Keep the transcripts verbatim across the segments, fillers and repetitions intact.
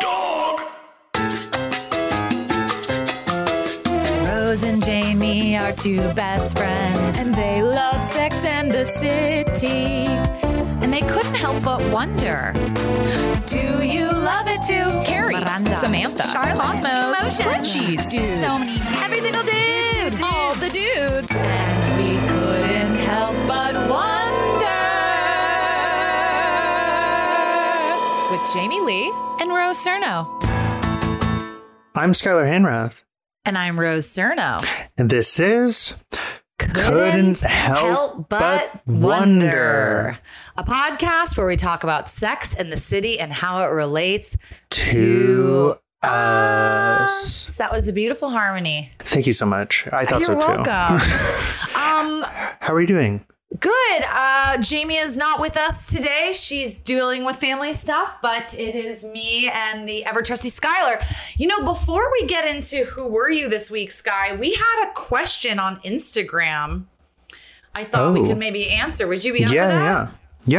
Dog. Rose and Jamie are two best friends, and they love Sex and the City. And they couldn't help but wonder, do you love it too? Carrie, Miranda, Samantha, Charlotte, Cosmos, Richie's, dudes. So many dudes. Every single dude, dude. All the dudes. And we couldn't help but wonder. With Jamie Lee and Rose Cerno. I'm Skylar Hanrahan. And I'm Rose Cerno. And this is Couldn't, Couldn't Help, Help But Wonder. Wonder, a podcast where we talk about Sex and the City and how it relates to, to us. us. That was a beautiful harmony. Thank you so much. I thought You're so welcome. too. um, How are you doing? Good. Uh, Jamie is not with us today. She's dealing with family stuff, but it is me and the ever trusty Skylar. You know, before we get into who were you this week, Sky, we had a question on Instagram. I thought oh. we could maybe answer. Would you be up yeah, for that? Yeah,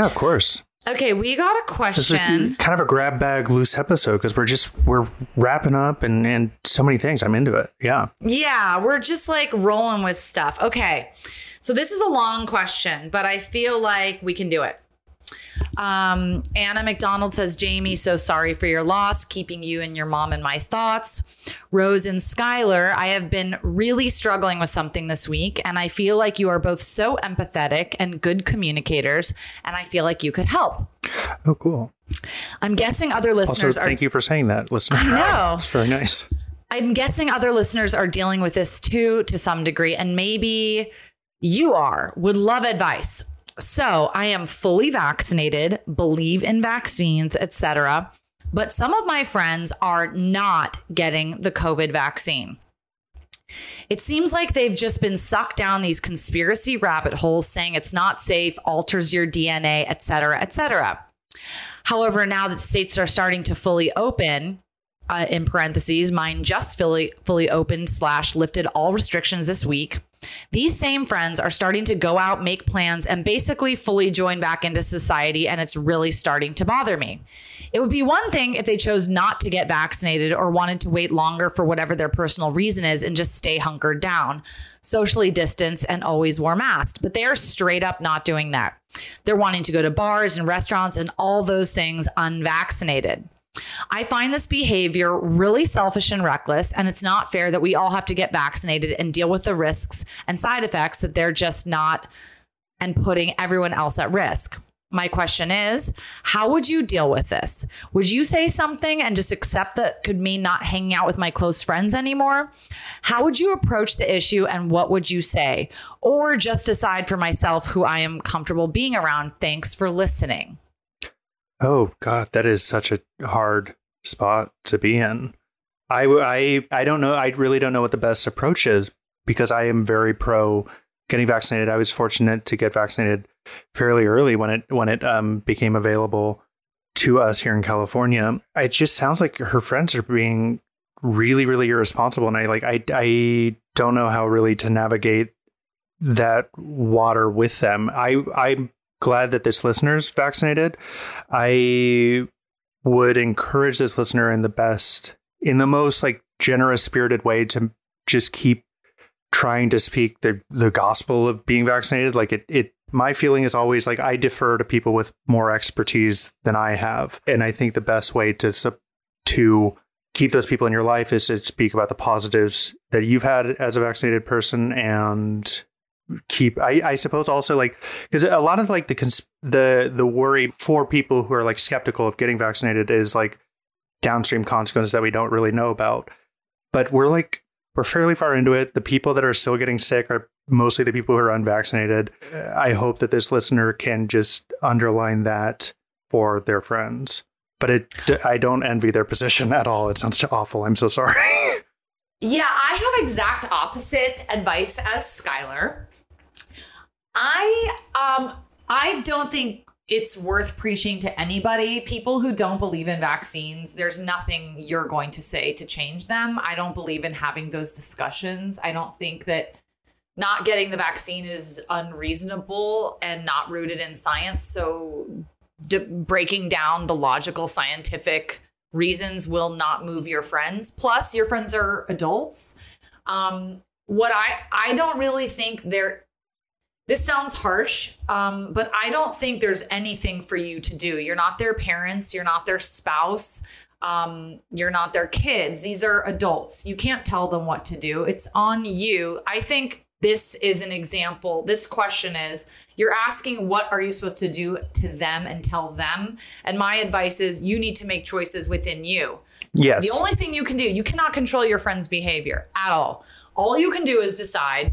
yeah, of course. Okay, we got a question. This is kind of a grab bag loose episode because we're just we're wrapping up and and so many things. I'm into it. Yeah. Yeah, we're just like rolling with stuff. Okay. So this is a long question, but I feel like we can do it. Um, Anna McDonald says, Jamie, so sorry for your loss, keeping you and your mom in my thoughts. Rose and Skylar, I have been really struggling with something this week, and I feel like you are both so empathetic and good communicators, and I feel like you could help. Oh, cool. I'm guessing other listeners also, are... Thank you for saying that, listener. I know. It's very nice. I'm guessing other listeners are dealing with this, too, to some degree, and maybe... You are. Would love advice. So I am fully vaccinated, believe in vaccines, et cetera. But some of my friends are not getting the COVID vaccine. It seems like they've just been sucked down these conspiracy rabbit holes saying it's not safe, alters your D N A, et cetera, et cetera. However, now that states are starting to fully open, uh, in parentheses, mine just fully, fully opened slash lifted all restrictions this week. These same friends are starting to go out, make plans, and basically fully join back into society, and it's really starting to bother me. It would be one thing if they chose not to get vaccinated or wanted to wait longer for whatever their personal reason is and just stay hunkered down, socially distance, and always wear masks, but they are straight up not doing that. They're wanting to go to bars and restaurants and all those things unvaccinated. I find this behavior really selfish and reckless, and it's not fair that we all have to get vaccinated and deal with the risks and side effects that they're just not and putting everyone else at risk. My question is, how would you deal with this? Would you say something and just accept that could mean not hanging out with my close friends anymore? How would you approach the issue and what would you say? Or just decide for myself who I am comfortable being around. Thanks for listening. Oh, God, that is such a hard spot to be in. I, I, I don't know. I really don't know what the best approach is because I am very pro getting vaccinated. I was fortunate to get vaccinated fairly early when it when it um, became available to us here in California. It just sounds like her friends are being really, really irresponsible. And I like I, I don't know how really to navigate that water with them. I I'm glad that this listener's vaccinated. I would encourage this listener in the best, in the most like generous spirited way to just keep trying to speak the, the gospel of being vaccinated. Like it, it My feeling is always like I defer to people with more expertise than I have. And I think the best way to to keep those people in your life is to speak about the positives that you've had as a vaccinated person and keep, I, I suppose also like, because a lot of like the, consp- the, the worry for people who are like skeptical of getting vaccinated is like downstream consequences that we don't really know about. But we're like, we're fairly far into it. The people that are still getting sick are mostly the people who are unvaccinated. I hope that this listener can just underline that for their friends. But it, I don't envy their position at all. It sounds awful. I'm so sorry. Yeah, I have exact opposite advice as Skylar. I, um, I don't think it's worth preaching to anybody. People who don't believe in vaccines, there's nothing you're going to say to change them. I don't believe in having those discussions. I don't think that not getting the vaccine is unreasonable and not rooted in science. So de- breaking down the logical scientific reasons will not move your friends. Plus, your friends are adults. Um, what I, I don't really think there, this sounds harsh, um, but I don't think there's anything for you to do. You're not their parents. You're not their spouse. Um, you're not their kids. These are adults. You can't tell them what to do. It's on you. I think this is an example. This question is, you're asking, what are you supposed to do to them and tell them? And my advice is you need to make choices within you. Yes. The only thing you can do, you cannot control your friend's behavior at all. All you can do is decide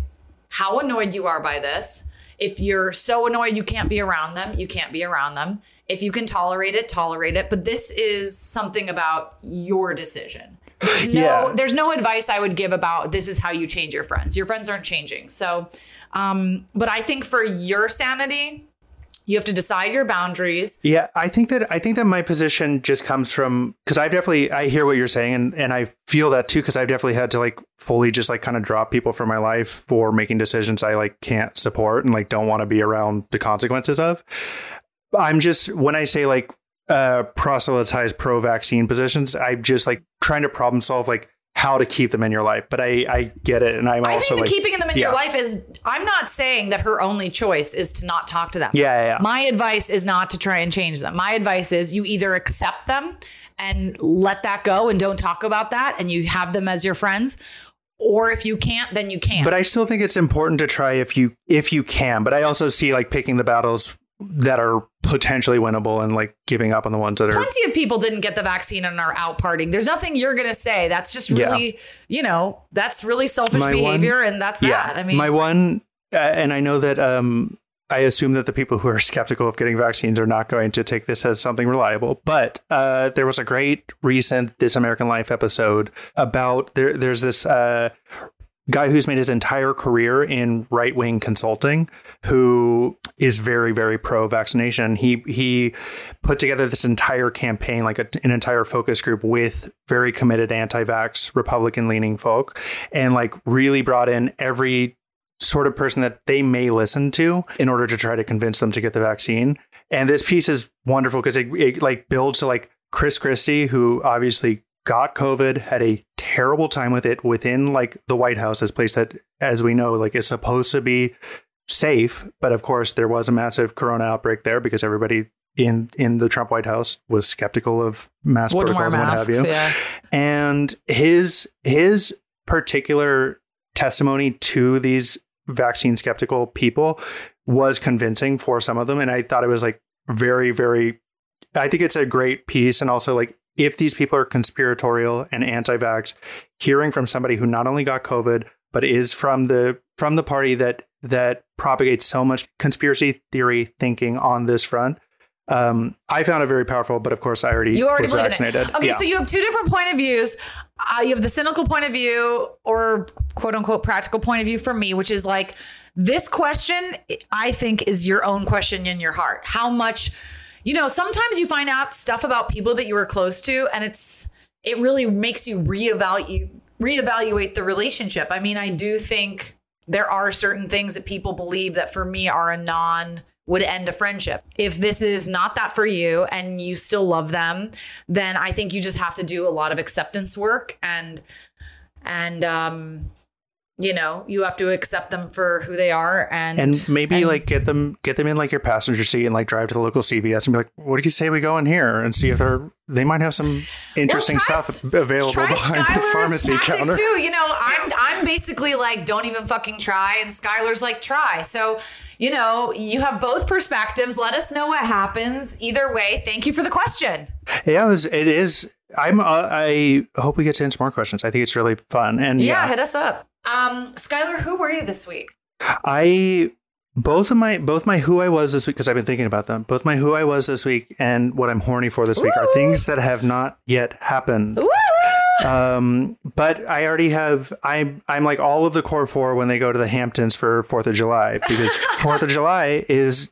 how annoyed you are by this. If you're so annoyed you can't be around them, you can't be around them. If you can tolerate it, tolerate it. But this is something about your decision. There's no, yeah. there's no advice I would give about this is how you change your friends. Your friends aren't changing. So, um, but I think for your sanity, you have to decide your boundaries. Yeah, I think that I think that my position just comes from, because I've definitely, I hear what you're saying, and, and I feel that too, because I've definitely had to like fully just like kind of drop people from my life for making decisions I like can't support and like don't want to be around the consequences of. I'm just, when I say like, uh proselytize pro-vaccine positions, I'm just like trying to problem solve like how to keep them in your life, but i i get it. And i'm I also think like keeping them in yeah. your life is, I'm not saying that her only choice is to not talk to them. yeah, yeah, yeah My advice is not to try and change them. My advice is you either accept them and let that go and don't talk about that and you have them as your friends, or if you can't, then you can't. But I still think it's important to try if you if you can. But I also see like picking the battles that are potentially winnable and like giving up on the ones that are. Plenty of people didn't get the vaccine and are out partying. There's nothing you're going to say. That's just really, yeah. you know, that's really selfish my behavior. One, and that's yeah, that. I mean, my one. Uh, and I know that um, I assume that the people who are skeptical of getting vaccines are not going to take this as something reliable. But uh, there was a great recent This American Life episode about there. There's this uh, guy who's made his entire career in right wing consulting, who is very, very pro-vaccination. He he put together this entire campaign, like a, an entire focus group with very committed anti-vax, Republican-leaning folk, and like really brought in every sort of person that they may listen to in order to try to convince them to get the vaccine. And this piece is wonderful because it, it like builds to like Chris Christie, who obviously got COVID, had a terrible time with it within like the White House, this place that, as we know, like is supposed to be safe. But of course, there was a massive corona outbreak there because everybody in in the Trump White House was skeptical of mask Wouldn't protocols and what have you. Yeah. And his his particular testimony to these vaccine skeptical people was convincing for some of them. And I thought it was like very, very, I think it's a great piece. And also like, if these people are conspiratorial and anti-vax, hearing from somebody who not only got COVID, but is from the from the party that that propagates so much conspiracy theory thinking on this front, um, I found it very powerful. But of course, I already you already was vaccinated. It. Okay, yeah. So you have two different point of views. Uh, you have the cynical point of view, or quote unquote practical point of view for me, which is like this question, I think, is your own question in your heart. How much. You know, sometimes you find out stuff about people that you were close to, and it's it really makes you reevaluate reevaluate the relationship. I mean, I do think there are certain things that people believe that for me are a non would end a friendship. If this is not that for you and you still love them, then I think you just have to do a lot of acceptance work and and um, you know, you have to accept them for who they are. And and maybe and, like get them get them in like your passenger seat and like drive to the local C V S and be like, what do you say we go in here and see if they're they might have some interesting try, stuff available behind Skylar's the pharmacy counter. Too. You know, I'm I'm basically like, don't even fucking try. And Skylar's like, try. So, you know, you have both perspectives. Let us know what happens. Either way, thank you for the question. Yeah, it, was, it is. I'm uh, I hope we get to answer more questions. I think it's really fun. And yeah, yeah. hit us up. Um, Skylar, who were you this week? I, both of my, both my who I was this week, because I've been thinking about them, both my who I was this week and what I'm horny for this Ooh. Week are things that have not yet happened. Ooh. Um, but I already have, I'm, I'm like all of the core four when they go to the Hamptons for fourth of July, because fourth of July is,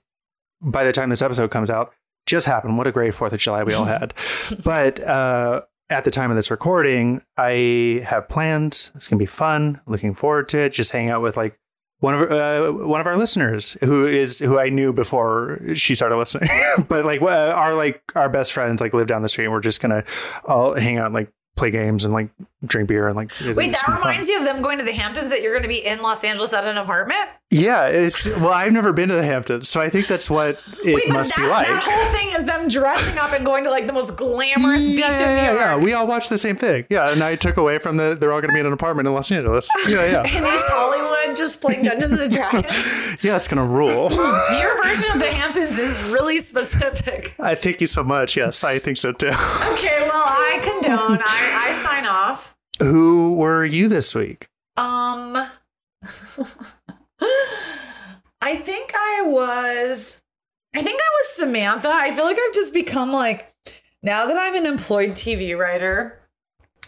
by the time this episode comes out, just happened. What a great fourth of July we all had. But, uh. At the time of this recording, I have plans. It's going to be fun. Looking forward to it. Just hanging out with like one of uh, one of our listeners who is who I knew before she started listening. But like our like our best friends like live down the street. And we're just going to all hang out and like play games and like drink beer and like. Wait, that reminds you of them going to the Hamptons, that you're going to be in Los Angeles at an apartment? Yeah, it's well, I've never been to the Hamptons, so I think that's what it Wait, must be like. That whole thing is them dressing up and going to like the most glamorous yeah, beach in New York. Yeah, we all watched the same thing. Yeah, and I took away from the they're all going to be in an apartment in Los Angeles. Yeah, yeah. In East Hollywood, just playing Dungeons and Dragons. Yeah, it's going to rule. Your version of the Hamptons is really specific. I thank you so much. Yes, I think so too. Okay, well, I condone. I, I sign off. Who were you this week? Um. I think I was, I think I was Samantha. I feel like I've just become like, now that I'm an employed T V writer,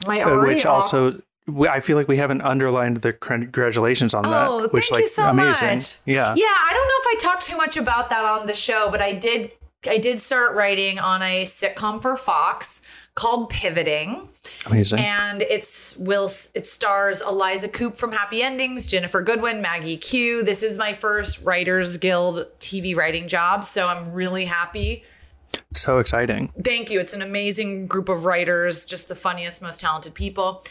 my uh, which off- also, I feel like we haven't underlined the congratulations on that. Oh, which, thank like, you so amazing. Much. Yeah. Yeah. I don't know if I talked too much about that on the show, but I did, I did start writing on a sitcom for Fox called Pivoting. Amazing. And it's will it stars Eliza Coop from Happy Endings, Jennifer Goodwin, Maggie Q. This is my first Writers Guild T V writing job, so I'm really happy. So exciting. Thank you. It's an amazing group of writers, just the funniest, most talented people.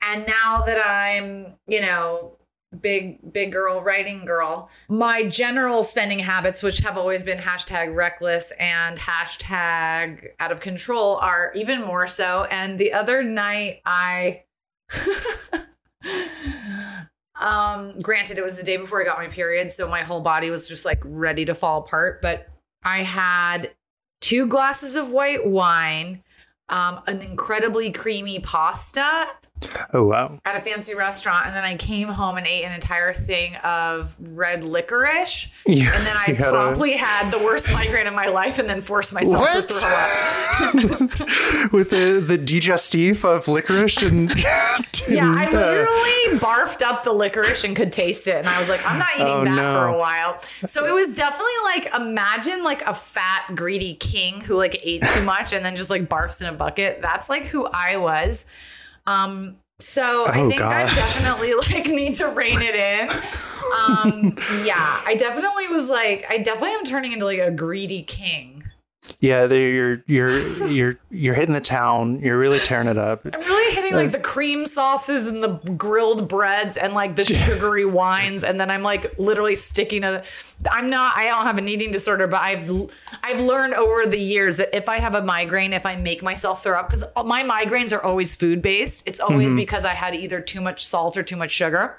And now that I'm, you know, big, big girl, writing girl, my general spending habits, which have always been hashtag reckless and hashtag out of control, are even more so. And the other night I, um, granted it was the day before I got my period, so my whole body was just like ready to fall apart, but I had two glasses of white wine, um, an incredibly creamy pasta. Oh, wow. At a fancy restaurant. And then I came home and ate an entire thing of red licorice. Yeah, and then I promptly a... had the worst migraine of my life and then forced myself what? To throw up. With the, the digestif of licorice? And, and yeah, I literally uh... barfed up the licorice and could taste it. And I was like, I'm not eating oh, that no. for a while. So it was definitely like, imagine like a fat, greedy king who like ate too much and then just like barfs in a bucket. That's like who I was. Um, so oh, I think God. I definitely like need to rein it in. Um, yeah, I definitely was like, I definitely am turning into like a greedy king. Yeah, you're, you're, you're, you're hitting the town. You're really tearing it up. I'm really hitting like the cream sauces and the grilled breads and like the sugary wines. And then I'm like literally sticking to, I'm not, I don't have an eating disorder, but I've, I've learned over the years that if I have a migraine, if I make myself throw up, because my migraines are always food based. It's always mm-hmm. because I had either too much salt or too much sugar.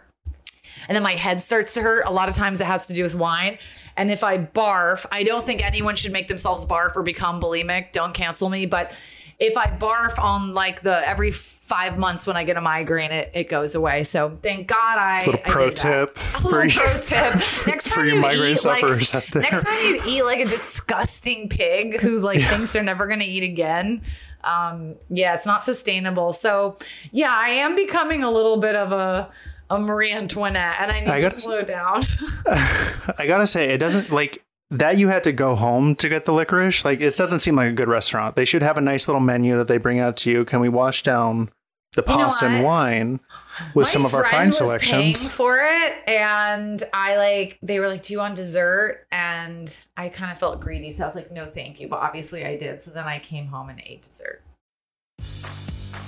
And then my head starts to hurt. A lot of times it has to do with wine. And if I barf, I don't think anyone should make themselves barf or become bulimic. Don't cancel me. But if I barf on like the every five months when I get a migraine, it, it goes away. So thank God I, little pro I did tip that. A little you, pro tip. Next time, for you migraine eat, sufferers like, out there. Next time you eat like a disgusting pig who like yeah. thinks they're never going to eat again. Um, yeah, it's not sustainable. So yeah, I am becoming a little bit of a... a Marie Antoinette, and I need I gotta, to slow down. I gotta say, it doesn't like that you had to go home to get the licorice. Like, it doesn't seem like a good restaurant. They should have a nice little menu that they bring out to you. Can we wash down the pasta you know and wine with my some of our fine was selections? Paying for it, and I like they were like, "Do you want dessert?" And I kind of felt greedy, so I was like, "No, thank you." But obviously, I did. So then I came home and ate dessert.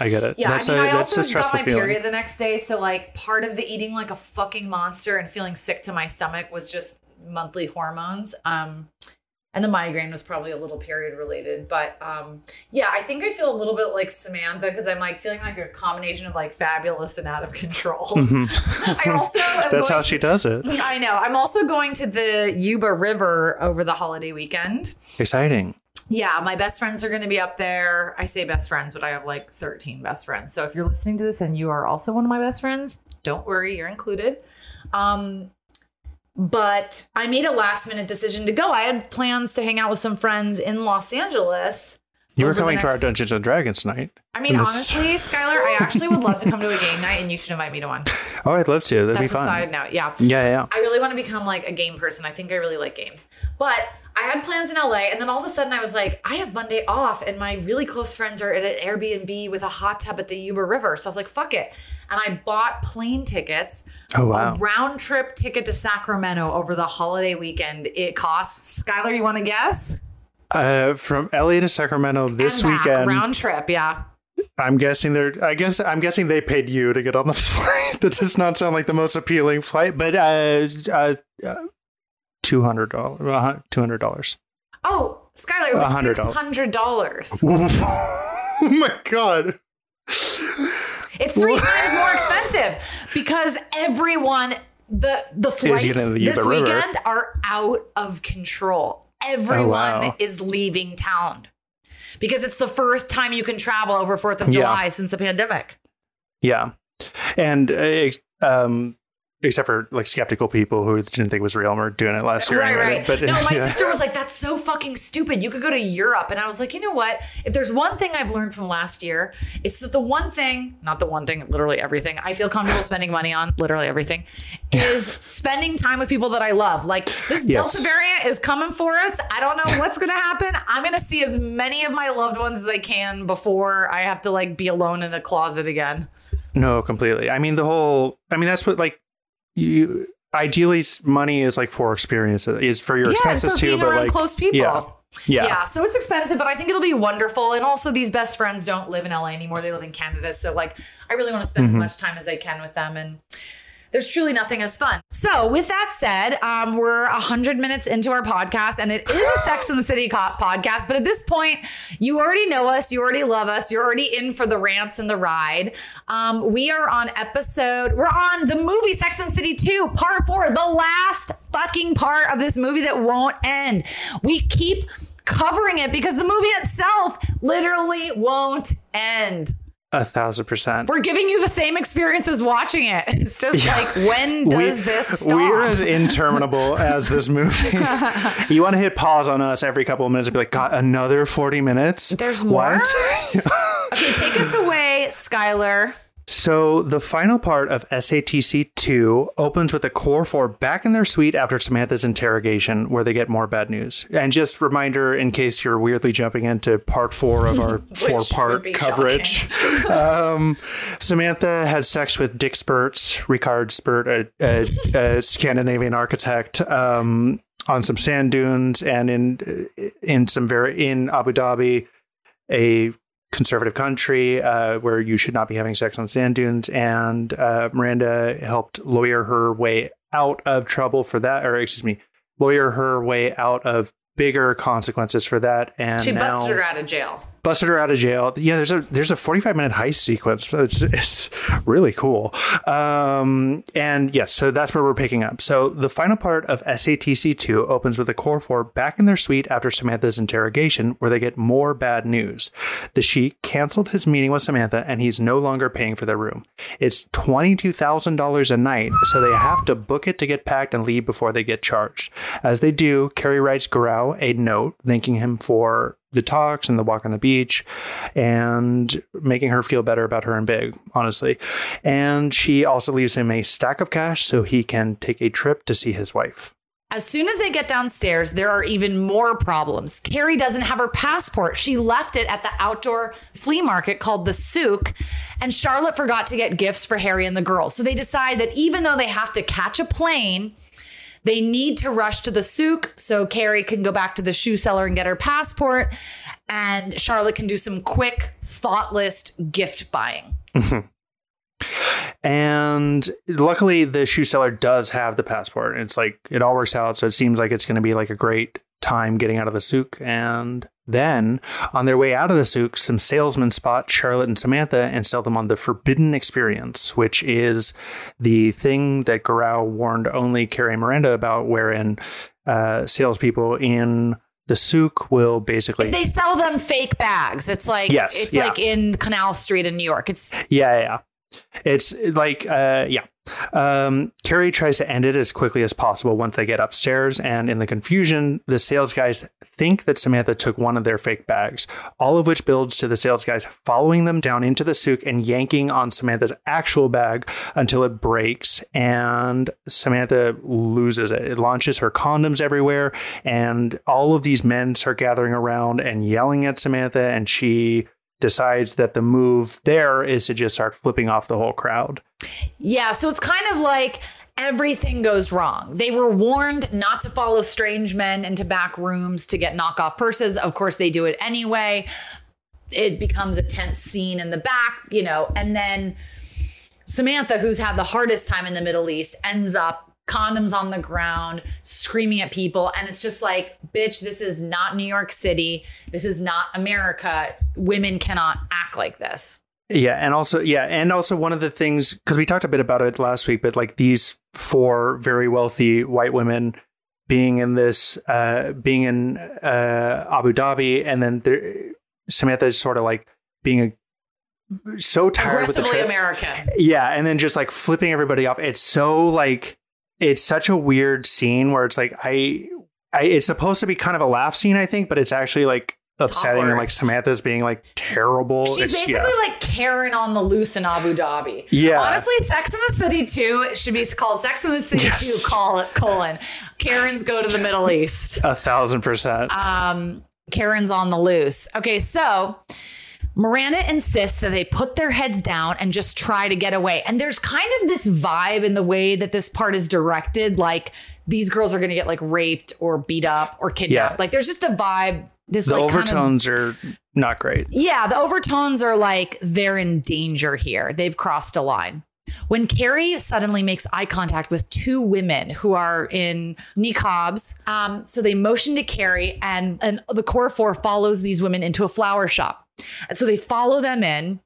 I get it. Yeah, that's I mean, a, I also that's a got my feeling. Period the next day, so like part of the eating like a fucking monster and feeling sick to my stomach was just monthly hormones. Um, and the migraine was probably a little period related, but um, yeah, I think I feel a little bit like Samantha because I'm like feeling like a combination of like fabulous and out of control. Mm-hmm. I also that's how to, she does it. I know. I'm also going to the Yuba River over the holiday weekend. Exciting. Yeah, my best friends are going to be up there. I say best friends, but I have like thirteen best friends. So if you're listening to this and you are also one of my best friends, don't worry, you're included. Um, but I made a last minute decision to go. I had plans to hang out with some friends in Los Angeles. You were coming next... to our Dungeons and Dragons night. I mean, this... honestly, Skylar, I actually would love to come to a game night and you should invite me to one. Oh, I'd love to. That'd That's be fun. That's a side note. Yeah. Yeah, yeah. I really want to become like a game person. I think I really like games. But I had plans in L A and then all of a sudden I was like, I have Monday off and my really close friends are at an Airbnb with a hot tub at the Yuba River. So I was like, fuck it. And I bought plane tickets. Oh, wow. A round trip ticket to Sacramento over the holiday weekend. It costs, Skylar, you want to guess? Uh, from L A to Sacramento this and back, weekend. Round trip, yeah. I'm guessing they're. I guess I'm guessing they paid you to get on the flight. That does not sound like the most appealing flight, but uh, uh, uh two hundred dollars, two hundred dollars. Oh, Skylar, it was six hundred dollars. Oh my god. It's three times more expensive because everyone the the flights the this weekend river. Are out of control. Everyone oh, wow. is leaving town because it's the first time you can travel over fourth of July yeah. since the pandemic. Yeah. And uh, um, except for like skeptical people who didn't think it was real and were doing it last year. Right, anyway. Right. But, no, my yeah. sister was like, that's so fucking stupid. You could go to Europe. And I was like, you know what? If there's one thing I've learned from last year, it's that the one thing, not the one thing, literally everything I feel comfortable spending money on, literally everything, is spending time with people that I love. Like this yes. Delta variant is coming for us. I don't know what's going to happen. I'm going to see as many of my loved ones as I can before I have to like be alone in a closet again. No, completely. I mean, the whole, I mean, that's what like you ideally money is like for experiences is for your yeah, expenses for being too, but like close people. Yeah. Yeah. Yeah. So it's expensive, but I think it'll be wonderful. And also these best friends don't live in L A anymore. They live in Canada. So like, I really want to spend mm-hmm. as much time as I can with them. And there's truly nothing as fun. So with that said, um, we're one hundred minutes into our podcast and it is a Sex and the City cop podcast. But at this point, you already know us. You already love us. You're already in for the rants and the ride. Um, we are on episode. We're on the movie Sex and the City two, part four, the last fucking part of this movie that won't end. We keep covering it because the movie itself literally won't end. A thousand percent. We're giving you the same experience as watching it. It's just yeah. like, when does we, this stop? We are as interminable as this movie. You want to hit pause on us every couple of minutes and be like, God, another forty minutes? There's more? What? Okay, take us away, Skylar. So the final part of S A T C two opens with the core four back in their suite after Samantha's interrogation, where they get more bad news. And just reminder, in case you're weirdly jumping into part four of our four-part coverage, um, Samantha had sex with Dick Spurt, Rikard Spirt, a, a, a Scandinavian architect, um, on some sand dunes and in in some very in Abu Dhabi, a conservative country uh, where you should not be having sex on sand dunes. And uh, Miranda helped lawyer her way out of trouble for that, or excuse me, lawyer her way out of bigger consequences for that. And she busted now, her out of jail. busted her out of jail. Yeah, there's a there's a forty-five minute heist sequence. So it's, it's really cool. Um, and yes, so that's where we're picking up. So the final part of S A T C two opens with the core four back in their suite after Samantha's interrogation, where they get more bad news. The Sheik canceled his meeting with Samantha, and he's no longer paying for their room. It's twenty-two thousand dollars a night, so they have to book it to get packed and leave before they get charged. As they do, Carrie writes Garau a note thanking him for the talks and the walk on the beach and making her feel better about her and Big, honestly. And she also leaves him a stack of cash so he can take a trip to see his wife. As soon as they get downstairs, there are even more problems. Carrie doesn't have her passport. She left it at the outdoor flea market called the Souk, and Charlotte forgot to get gifts for Harry and the girls. So they decide that even though they have to catch a plane, they need to rush to the souk so Carrie can go back to the shoe seller and get her passport, and Charlotte can do some quick, thoughtless gift buying. Mm-hmm. And luckily, the shoe seller does have the passport. It's like it all works out. So it seems like it's going to be like a great time getting out of the souk. And then on their way out of the souk, some salesmen spot Charlotte and Samantha and sell them on the forbidden experience, which is the thing that Garau warned only Carrie and Miranda about, wherein uh, salespeople in the souk will basically... They sell them fake bags. It's like, yes, it's yeah. like in Canal Street in New York. It's Yeah, yeah, yeah. It's like, uh, yeah. Um, Carrie tries to end it as quickly as possible once they get upstairs, and in the confusion, the sales guys think that Samantha took one of their fake bags, all of which builds to the sales guys following them down into the souk and yanking on Samantha's actual bag until it breaks, and Samantha loses it. It launches her condoms everywhere, and all of these men start gathering around and yelling at Samantha, and she... decides that the move there is to just start flipping off the whole crowd. Yeah, so it's kind of like everything goes wrong. They were warned not to follow strange men into back rooms to get knockoff purses. Of course, they do it anyway. It becomes a tense scene in the back, you know, and then Samantha, who's had the hardest time in the Middle East, ends up condoms on the ground, screaming at people. And it's just like, bitch, this is not New York City. This is not America. Women cannot act like this. Yeah. And also, yeah. And also one of the things, because we talked a bit about it last week, but like these four very wealthy white women being in this, uh, being in uh, Abu Dhabi. And then there, Samantha is sort of like being a so tired with the trip. American. Yeah. And then just like flipping everybody off. It's so like, it's such a weird scene where it's like I, I, it's supposed to be kind of a laugh scene, I think, but it's actually like upsetting. Awkward. And like Samantha's being like terrible. She's it's, basically yeah. like Karen on the loose in Abu Dhabi. Yeah, honestly, Sex and the City two should be called Sex and the City yes. two call, colon Karen's go to the Middle East. A thousand percent. Um, Karen's on the loose. Okay, so. Miranda insists that they put their heads down and just try to get away. And there's kind of this vibe in the way that this part is directed. Like these girls are going to get like raped or beat up or kidnapped. Yeah. Like there's just a vibe. This the like, overtones kind of, are not great. Yeah. The overtones are like they're in danger here. They've crossed a line. When Carrie suddenly makes eye contact with two women who are in niqabs. Um, so they motion to Carrie and, and the core four follows these women into a flower shop. And so they follow them in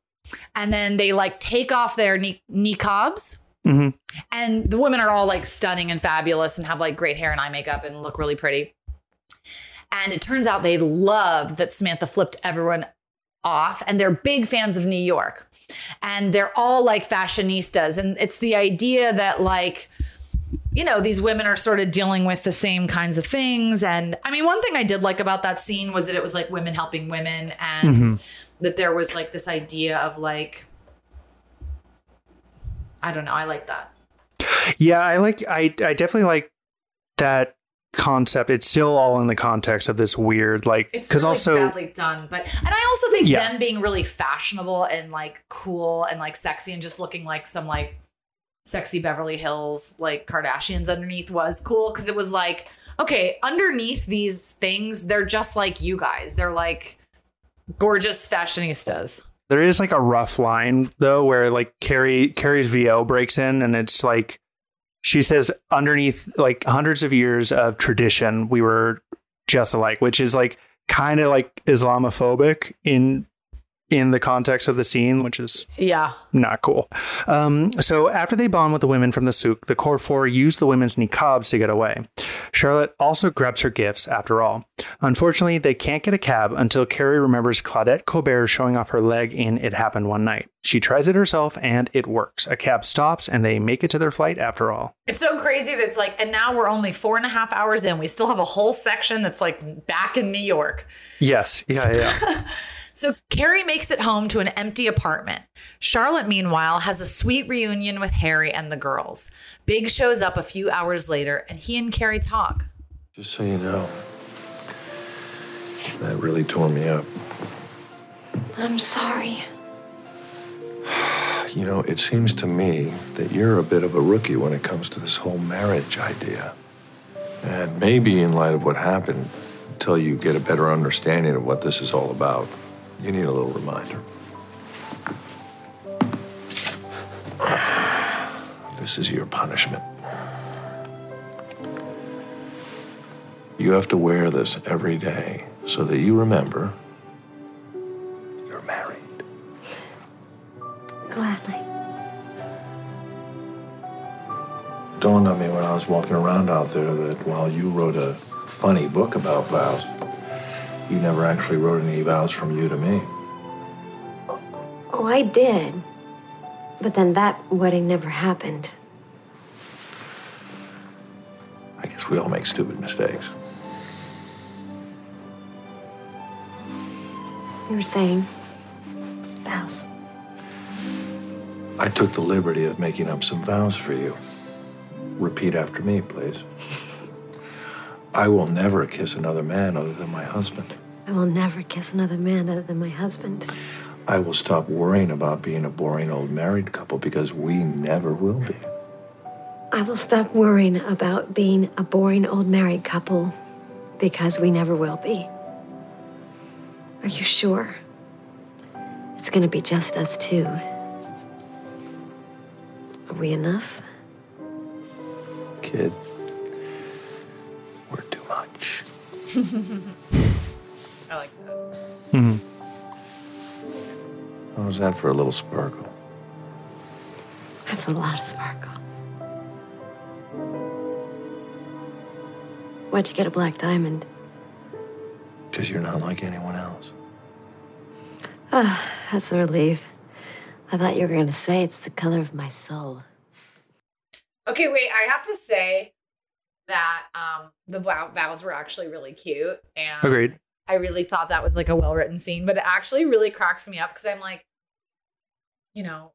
and then they like take off their ni- niqabs mm-hmm. and the women are all like stunning and fabulous and have like great hair and eye makeup and look really pretty. And it turns out they love that Samantha flipped everyone off and they're big fans of New York and they're all like fashionistas. And it's the idea that like, you know, these women are sort of dealing with the same kinds of things. And I mean, one thing I did like about that scene was that it was like women helping women and mm-hmm. that there was like this idea of like, I don't know. I like that. Yeah, I like I, I definitely like that concept. It's still all in the context of this weird like it's really also badly done. But and I also think yeah. them being really fashionable and like cool and like sexy and just looking like some like. Sexy Beverly Hills, like Kardashians underneath was cool because it was like, okay, underneath these things, they're just like you guys. They're like gorgeous fashionistas. There is like a rough line, though, where like Carrie Carrie's V O breaks in and it's like she says underneath like hundreds of years of tradition, we were just alike, which is like kind of like Islamophobic in in the context of the scene, which is yeah not cool. Um, so after they bond with the women from the souk, the core four use the women's niqabs to get away. Charlotte also grabs her gifts after all. Unfortunately, they can't get a cab until Carrie remembers Claudette Colbert showing off her leg in It Happened One Night. She tries it herself and it works. A cab stops and they make it to their flight after all. It's so crazy that it's like, and now we're only four and a half hours in. We still have a whole section that's like back in New York. Yes. Yeah, yeah. So Carrie makes it home to an empty apartment. Charlotte, meanwhile, has a sweet reunion with Harry and the girls. Big shows up a few hours later and he and Carrie talk. Just so you know, that really tore me up. I'm sorry. You know, it seems to me that you're a bit of a rookie when it comes to this whole marriage idea. And maybe in light of what happened, until you get a better understanding of what this is all about, you need a little reminder. This is your punishment. You have to wear this every day so that you remember you're married. Gladly. It dawned on me when I was walking around out there that while you wrote a funny book about vows, you never actually wrote any vows from you to me. Oh, I did. But then that wedding never happened. I guess we all make stupid mistakes. You were saying vows. I took the liberty of making up some vows for you. Repeat after me, please. I will never kiss another man other than my husband. I will never kiss another man other than my husband. I will stop worrying about being a boring old married couple because we never will be. I will stop worrying about being a boring old married couple because we never will be. Are you sure? It's gonna be just us two. Are we enough? Kid, we're too much. I like that. Mm-hmm. How was that for a little sparkle? That's a lot of sparkle. Why'd you get a black diamond? Because you're not like anyone else. Ah, oh, that's a relief. I thought you were going to say it's the color of my soul. Okay, wait, I have to say that um, the vows were actually really cute. And agreed. I really thought that was like a well-written scene, but it actually really cracks me up because I'm like, you know,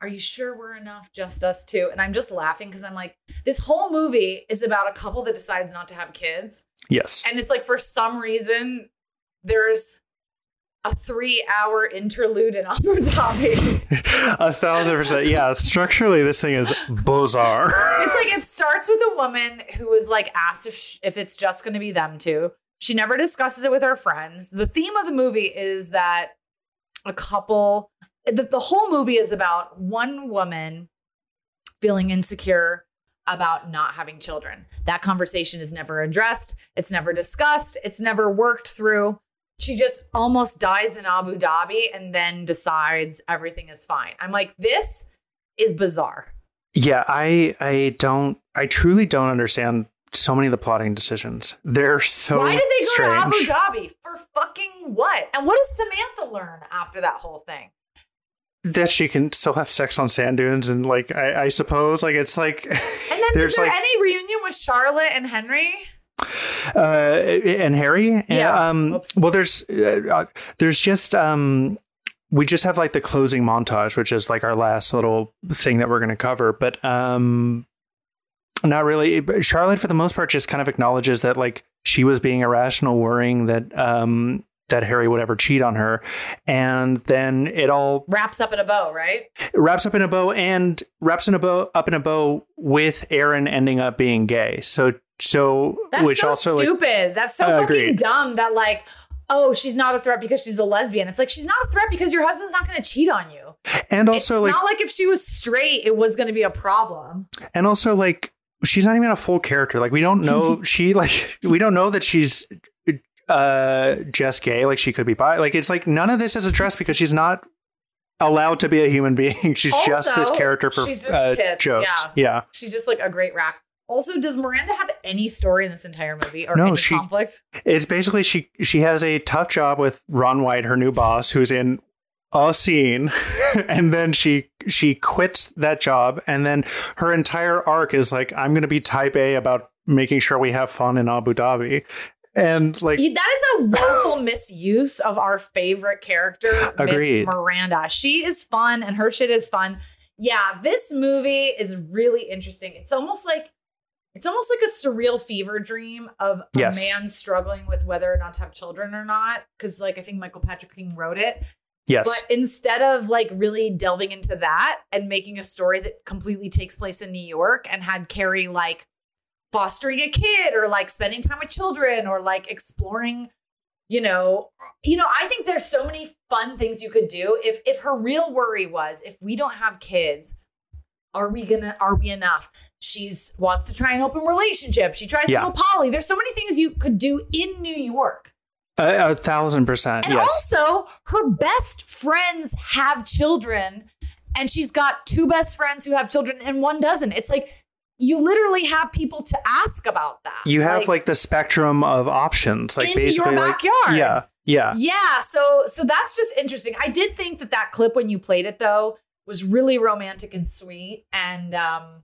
are you sure we're enough, just us two? And I'm just laughing because I'm like, this whole movie is about a couple that decides not to have kids. Yes. And it's like, for some reason, there's a three-hour interlude in Abu Dhabi. A thousand percent. Yeah, structurally, this thing is bizarre. It's like, it starts with a woman who was like asked if she, if it's just going to be them two. She never discusses it with her friends. The theme of the movie is that a couple... The, the whole movie is about one woman feeling insecure about not having children. That conversation is never addressed. It's never discussed. It's never worked through. She just almost dies in Abu Dhabi and then decides everything is fine. I'm like, this is bizarre. Yeah, I I don't, I truly don't understand so many of the plotting decisions. They're so strange. Why did they go strange. to Abu Dhabi? For fucking what? And what does Samantha learn after that whole thing? That she can still have sex on sand dunes and like, I, I suppose like it's like. And then there's is there like, any reunion with Charlotte and Henry? Uh, and Harry? Yeah. Um, well, there's uh, there's just um, we just have like the closing montage, which is like our last little thing that we're going to cover. But um, not really. Charlotte, for the most part, just kind of acknowledges that like she was being irrational, worrying that um. that Harry would ever cheat on her. And then it all wraps up in a bow, right? It wraps up in a bow and wraps in a bow up in a bow with Aaron ending up being gay. So, so, that's which so also stupid. Like, that's so uh, fucking agreed. dumb that like, oh, she's not a threat because she's a lesbian. It's like, she's not a threat because your husband's not going to cheat on you. And also it's like, not like if she was straight, it was going to be a problem. And also like, she's not even a full character. Like we don't know. she like, we don't know that she's, uh, Jess gay, like she could be bi. Like, it's like none of this is addressed because she's not allowed to be a human being. She's also just this character for she's just uh, tits. jokes. Yeah. yeah. She's just like a great rack. Also, does Miranda have any story in this entire movie or no, any she, conflict? It's basically she she has a tough job with Ron White, her new boss, who's in a scene, and then she she quits that job, and then her entire arc is like, I'm going to be type A about making sure we have fun in Abu Dhabi. And like, that is a woeful misuse of our favorite character, Miss Miranda. She is fun and her shit is fun. Yeah, this movie is really interesting. It's almost like it's almost like a surreal fever dream of a yes. man struggling with whether or not to have children or not. Because like, I think Michael Patrick King wrote it. Yes. But instead of like really delving into that and making a story that completely takes place in New York and had Carrie like fostering a kid or like spending time with children or like exploring, you know, you know, I think there's so many fun things you could do. If, if her real worry was, if we don't have kids, are we gonna, are we enough? She's wants to try an open relationship. She tries yeah. to go poly. There's so many things you could do in New York. A, a thousand percent. And yes. also her best friends have children and she's got two best friends who have children and one doesn't. It's like, you literally have people to ask about that. You have like, like the spectrum of options, like in basically your backyard. Like, yeah, yeah, yeah. So, so that's just interesting. I did think that that clip when you played it though was really romantic and sweet, and um,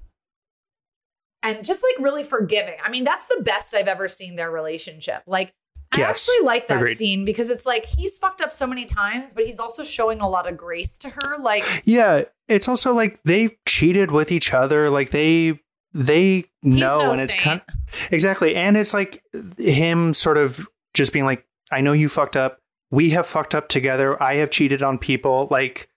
and just like really forgiving. I mean, that's the best I've ever seen their relationship. Like, I yes, actually like that agreed. scene because it's like he's fucked up so many times, but he's also showing a lot of grace to her. Like, yeah, it's also like they cheated with each other. Like they. They know, no and it's kind of, exactly. And it's like him sort of just being like, I know you fucked up. We have fucked up together. I have cheated on people. Like,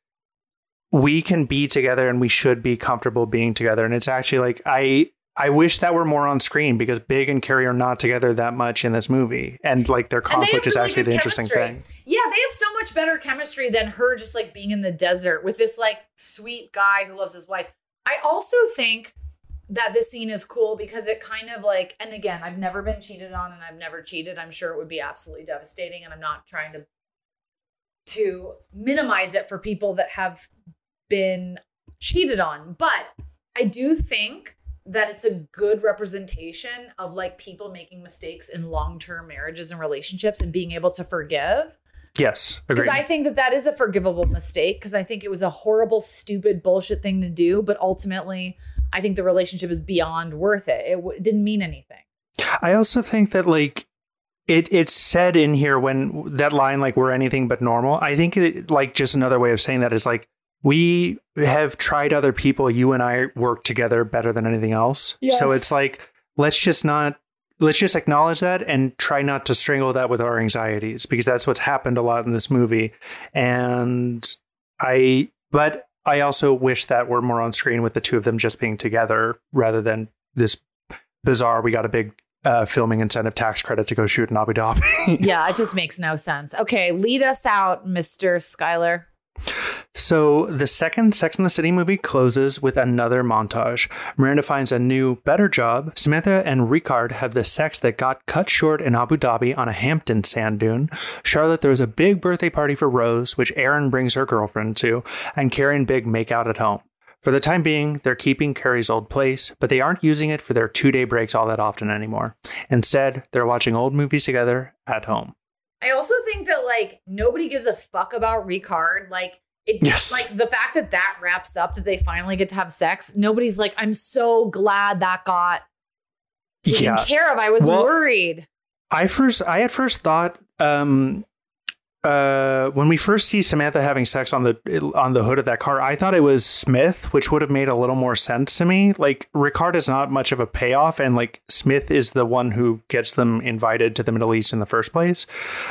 we can be together and we should be comfortable being together. And it's actually like, I, I wish that were more on screen because Big and Carrie are not together that much in this movie. And like their conflict is really actually the chemistry. Interesting thing. Yeah. They have so much better chemistry than her just like being in the desert with this like sweet guy who loves his wife. I also think that this scene is cool because it kind of like, and again, I've never been cheated on and I've never cheated. I'm sure it would be absolutely devastating. And I'm not trying to, to minimize it for people that have been cheated on. But I do think that it's a good representation of like people making mistakes in long-term marriages and relationships and being able to forgive. Yes. Because I think that that is a forgivable mistake. Cause I think it was a horrible, stupid bullshit thing to do, but ultimately I think the relationship is beyond worth it. It w- didn't mean anything. I also think that like it it's said in here when that line, like we're anything but normal. I think it, like just another way of saying that is like, we have tried other people. You and I work together better than anything else. Yes. So it's like, let's just not, let's just acknowledge that and try not to strangle that with our anxieties, because that's what's happened a lot in this movie. And I, but I also wish that were more on screen with the two of them just being together rather than this bizarre, we got a big uh, filming incentive tax credit to go shoot in Abu Dhabi. Yeah, it just makes no sense. Okay, lead us out, Mister Skylar. So the second Sex and the City movie closes with another montage. Miranda finds a new, better job. Samantha and Rikard have the sex that got cut short in Abu Dhabi on a Hampton sand dune. Charlotte throws a big birthday party for Rose, which Erin brings her girlfriend to, and Carrie and Big make out at home. For the time being, they're keeping Carrie's old place, but they aren't using it for their two-day breaks all that often anymore. Instead, they're watching old movies together at home. I also think that, like, nobody gives a fuck about Rikard. Like, it, yes. like the fact that that wraps up, that they finally get to have sex. Nobody's like, I'm so glad that got taken yeah. care of. I was well, worried. I first, I at first thought, um, uh, when we first see Samantha having sex on the on the hood of that car, I thought it was Smith, which would have made a little more sense to me. Like, Rikard is not much of a payoff, and like Smith is the one who gets them invited to the Middle East in the first place,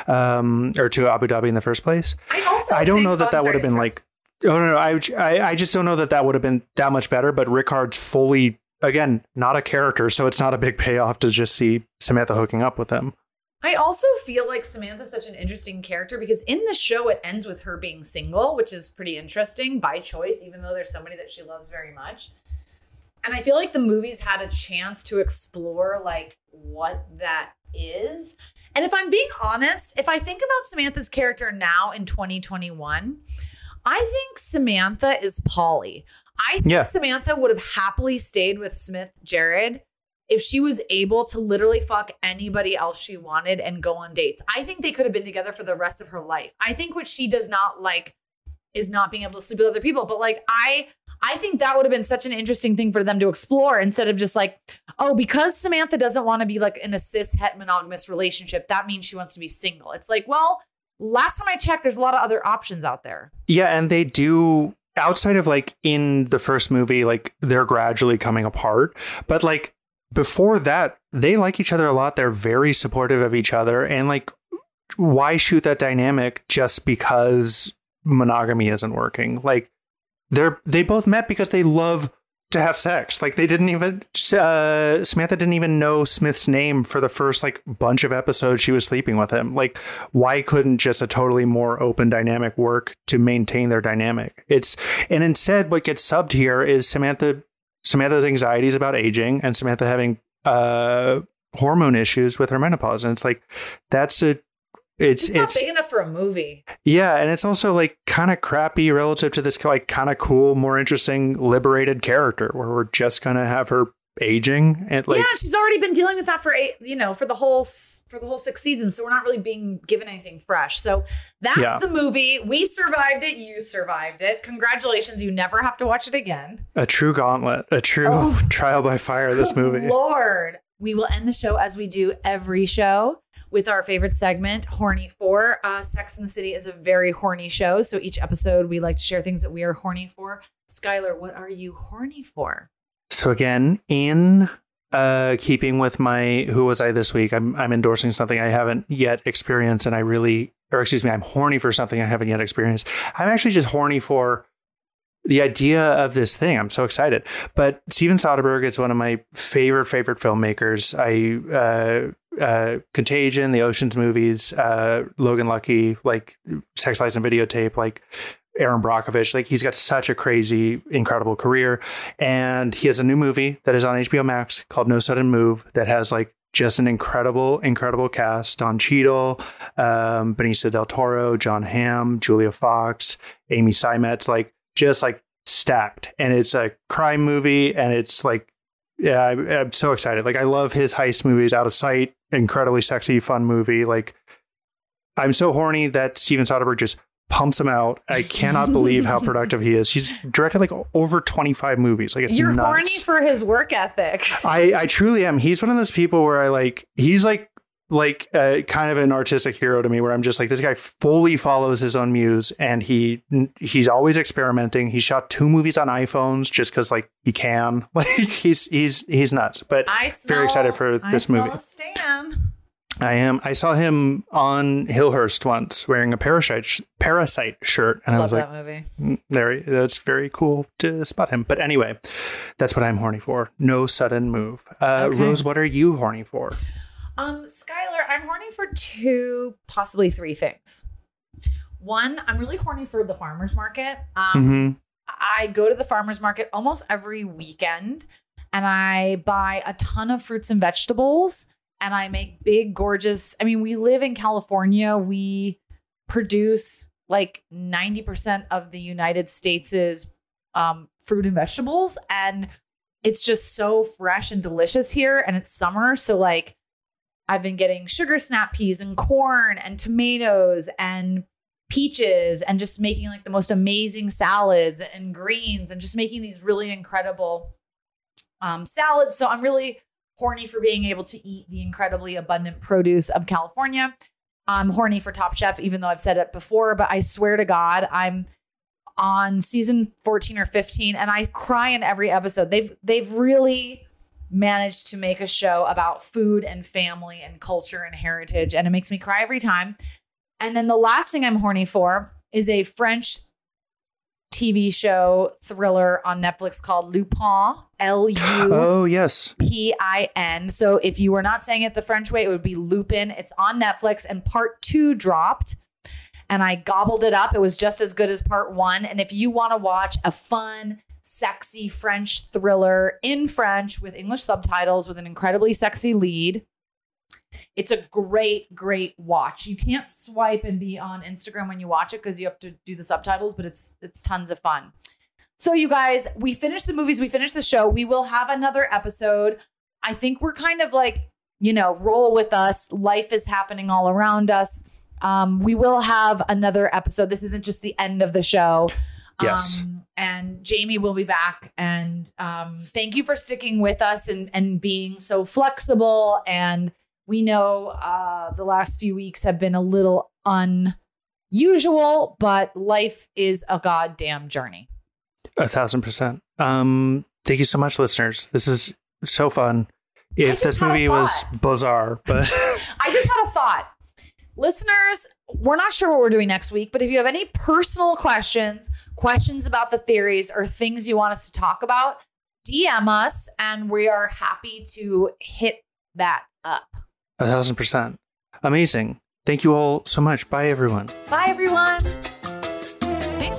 um, or to Abu Dhabi in the first place. I also I don't know that that would have been like. Oh no, no I, I I just don't know that that would have been that much better. But Ricard's fully, again, not a character, so it's not a big payoff to just see Samantha hooking up with him. I also feel like Samantha's such an interesting character because in the show, it ends with her being single, which is pretty interesting by choice, even though there's somebody that she loves very much. And I feel like the movies had a chance to explore like what that is. And if I'm being honest, if I think about Samantha's character now in twenty twenty-one, I think Samantha is Polly. I think yeah. Samantha would have happily stayed with Smith Jared if she was able to literally fuck anybody else she wanted and go on dates. I think they could have been together for the rest of her life. I think what she does not like is not being able to sleep with other people. But like, I, I think that would have been such an interesting thing for them to explore instead of just like, oh, because Samantha doesn't want to be like in a cis het monogamous relationship, that means she wants to be single. It's like, well, last time I checked, there's a lot of other options out there. Yeah. And they do, outside of like in the first movie, like they're gradually coming apart, but like, before that, they like each other a lot. They're very supportive of each other. And like, why shoot that dynamic just because monogamy isn't working? Like, they're they both met because they love to have sex. Like, they didn't even uh, Samantha didn't even know Smith's name for the first like bunch of episodes she was sleeping with him. Like, why couldn't just a totally more open dynamic work to maintain their dynamic? It's and instead what gets subbed here is Samantha. Samantha's anxieties about aging and Samantha having uh, hormone issues with her menopause. And it's like, that's a, it's, it's not it's, big enough for a movie. Yeah. And it's also like kind of crappy relative to this like kind of cool, more interesting, liberated character where we're just going to have her aging. And like, yeah, she's already been dealing with that for eight, you know, for the whole, for the whole six seasons. So we're not really being given anything fresh. So that's yeah. the movie. We survived it. You survived it. Congratulations. You never have to watch it again. A true gauntlet, a true oh, trial by fire. This movie. Lord, we will end the show as we do every show with our favorite segment, Horny For. Uh, Sex and the City is a very horny show. So each episode we like to share things that we are horny for. Skylar, what are you horny for? So again, in uh, keeping with my who was I this week, I'm I'm endorsing something I haven't yet experienced, and I really, or excuse me, I'm horny for something I haven't yet experienced. I'm actually just horny for the idea of this thing. I'm so excited. But Steven Soderbergh is one of my favorite, favorite filmmakers. I uh, uh, Contagion, the Ocean's movies, uh, Logan Lucky, like Sex, Lies and Videotape, like Aaron Brockovich, like he's got such a crazy, incredible career. And he has a new movie that is on H B O Max called No Sudden Move that has like just an incredible, incredible cast. Don Cheadle, um, Benicio del Toro, John Hamm, Julia Fox, Amy Seymet's, like just like stacked. And it's a crime movie. And it's like, yeah, I, I'm so excited. Like I love his heist movies, Out of Sight, incredibly sexy, fun movie. Like I'm so horny that Steven Soderbergh just pumps him out. I cannot believe how productive he is. He's directed like over twenty-five movies. Like it's You're nuts. Horny for his work ethic. I, I truly am. He's one of those people where I like, he's like, like uh, kind of an artistic hero to me where I'm just like, this guy fully follows his own muse and he he's always experimenting. He shot two movies on iPhones just because like he can. Like he's he's he's nuts. But I smell, very excited for this I movie. Stan. I am. I saw him on Hillhurst once wearing a Parasite Parasite shirt. And I, I was like, that movie. There, that's very cool to spot him. But anyway, that's what I'm horny for. No Sudden Move. Uh, okay. Rose, what are you horny for? Um, Skylar, I'm horny for two, possibly three things. One, I'm really horny for the farmer's market. Um, mm-hmm. I go to the farmer's market almost every weekend and I buy a ton of fruits and vegetables. And I make big, gorgeous. I mean, we live in California. We produce like ninety percent of the United States' um, fruit and vegetables. And it's just so fresh and delicious here. And it's summer. So like I've been getting sugar snap peas and corn and tomatoes and peaches and just making like the most amazing salads and greens and just making these really incredible um, salads. So I'm really horny for being able to eat the incredibly abundant produce of California. I'm horny for Top Chef, even though I've said it before, but I swear to God, I'm on season fourteen or fifteen and I cry in every episode. They've, they've really managed to make a show about food and family and culture and heritage. And it makes me cry every time. And then the last thing I'm horny for is a French T V show thriller on Netflix called Lupin, L U P I N. Oh, yes. P I N. So if you were not saying it the French way, it would be Lupin. It's on Netflix and part two dropped and I gobbled it up. It was just as good as part one. And if you want to watch a fun, sexy French thriller in French with English subtitles with an incredibly sexy lead, It's a great, great watch. You can't swipe and be on Instagram when you watch it because you have to do the subtitles, but it's it's tons of fun. So you guys, we finished the movies. We finished the show. We will have another episode. I think we're kind of like, you know, roll with us. Life is happening all around us. Um, we will have another episode. This isn't just the end of the show. Yes. Um, and Jamie will be back. And um, thank you for sticking with us and, and being so flexible. And we know uh, the last few weeks have been a little unusual, but life is a goddamn journey. A thousand percent. Um, thank you so much, listeners. This is so fun. If this movie was bizarre, but I just had a thought. Listeners, we're not sure what we're doing next week, but if you have any personal questions, questions about the theories or things you want us to talk about, D M us and we are happy to hit that up. A thousand percent. Amazing. Thank you all so much. Bye, everyone. Bye, everyone. Thanks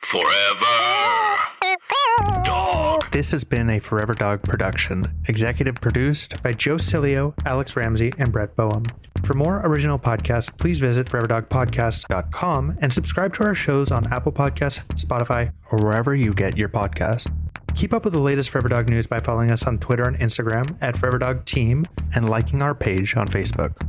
Forever Dog. This has been a Forever Dog production, executive produced by Joe Cilio, Alex Ramsey, and Brett Boehm. For more original podcasts, please visit forever dog podcast dot com and subscribe to our shows on Apple Podcasts, Spotify, or wherever you get your podcasts. Keep up with the latest Forever Dog news by following us on Twitter and Instagram at Forever Dog Team and liking our page on Facebook.